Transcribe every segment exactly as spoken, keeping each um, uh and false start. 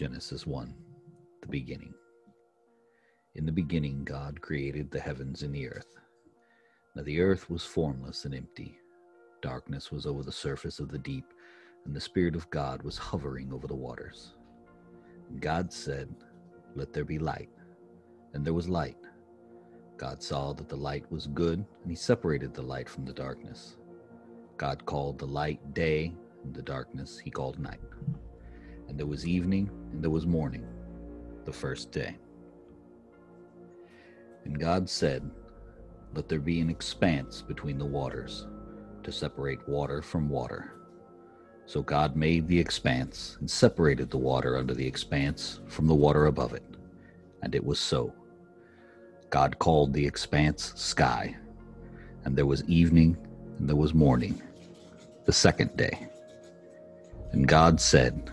Genesis one, the beginning. In the beginning, God created the heavens and the earth. Now the earth was formless and empty. Darkness was over the surface of the deep, and the Spirit of God was hovering over the waters. God said, "Let there be light." And there was light. God saw that the light was good, and he separated the light from the darkness. God called the light day, and the darkness he called night. And there was evening, and there was morning, the first day. And God said, "Let there be an expanse between the waters, to separate water from water." So God made the expanse, and separated the water under the expanse from the water above it. And it was so. God called the expanse sky, and there was evening, and there was morning, the second day. And God said,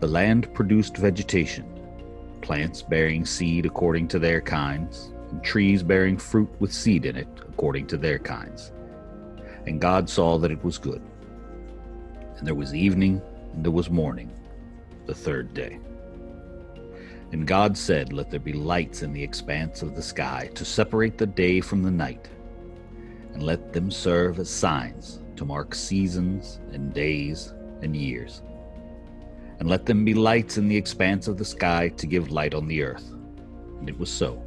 The land produced vegetation, plants bearing seed according to their kinds, and trees bearing fruit with seed in it according to their kinds. And God saw that it was good. And there was evening, and there was morning, the third day. And God said, "Let there be lights in the expanse of the sky to separate the day from the night, and let them serve as signs to mark seasons and days and years. And let them be lights in the expanse of the sky to give light on the earth." And it was so.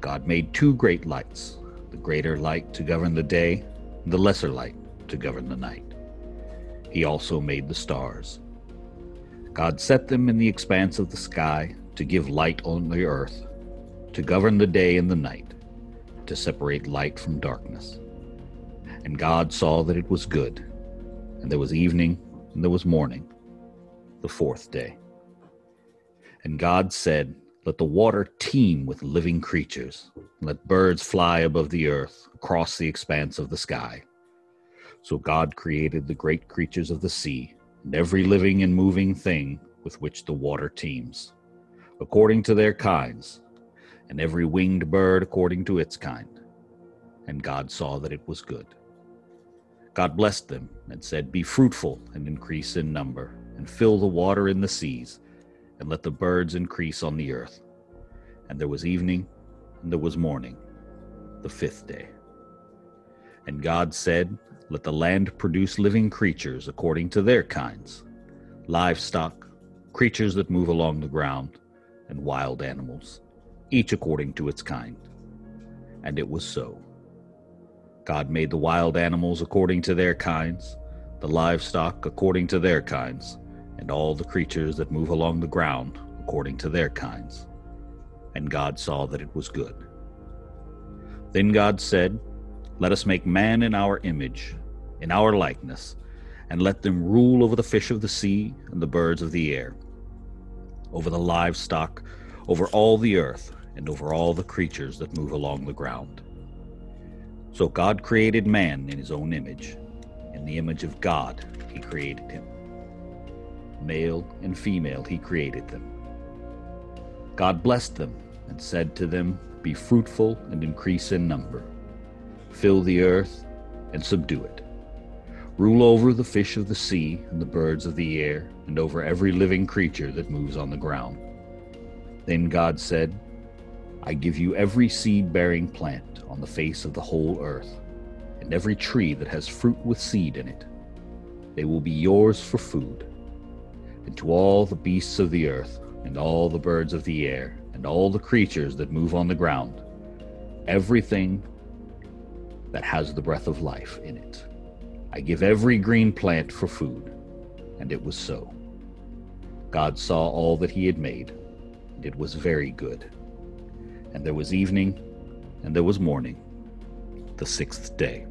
God made two great lights, the greater light to govern the day, and the lesser light to govern the night. He also made the stars. God set them in the expanse of the sky to give light on the earth, to govern the day and the night, to separate light from darkness. And God saw that it was good, and there was evening, and there was morning, the fourth day. And God said, "Let the water teem with living creatures, and let birds fly above the earth across the expanse of the sky." So God created the great creatures of the sea, and every living and moving thing with which the water teems, according to their kinds, and every winged bird according to its kind. And God saw that it was good. God blessed them and said, "Be fruitful and increase in number, and fill the water in the seas, and let the birds increase on the earth." And there was evening, and there was morning, the fifth day. And God said, "Let the land produce living creatures according to their kinds, livestock, creatures that move along the ground, and wild animals, each according to its kind." And it was so. God made the wild animals according to their kinds, the livestock according to their kinds, and all the creatures that move along the ground according to their kinds. And God saw that it was good. Then God said, "Let us make man in our image, in our likeness, and let them rule over the fish of the sea and the birds of the air, over the livestock, over all the earth, and over all the creatures that move along the ground." So God created man in his own image. In the image of God, he created him. Male and female, he created them. God blessed them and said to them, "Be fruitful and increase in number. Fill the earth and subdue it. Rule over the fish of the sea and the birds of the air, and over every living creature that moves on the ground." Then God said, "I give you every seed-bearing plant on the face of the whole earth, and every tree that has fruit with seed in it. They will be yours for food. And to all the beasts of the earth, and all the birds of the air, and all the creatures that move on the ground, everything that has the breath of life in it, I give every green plant for food." And it was so. God saw all that he had made, and it was very good. And there was evening, and there was morning, the sixth day.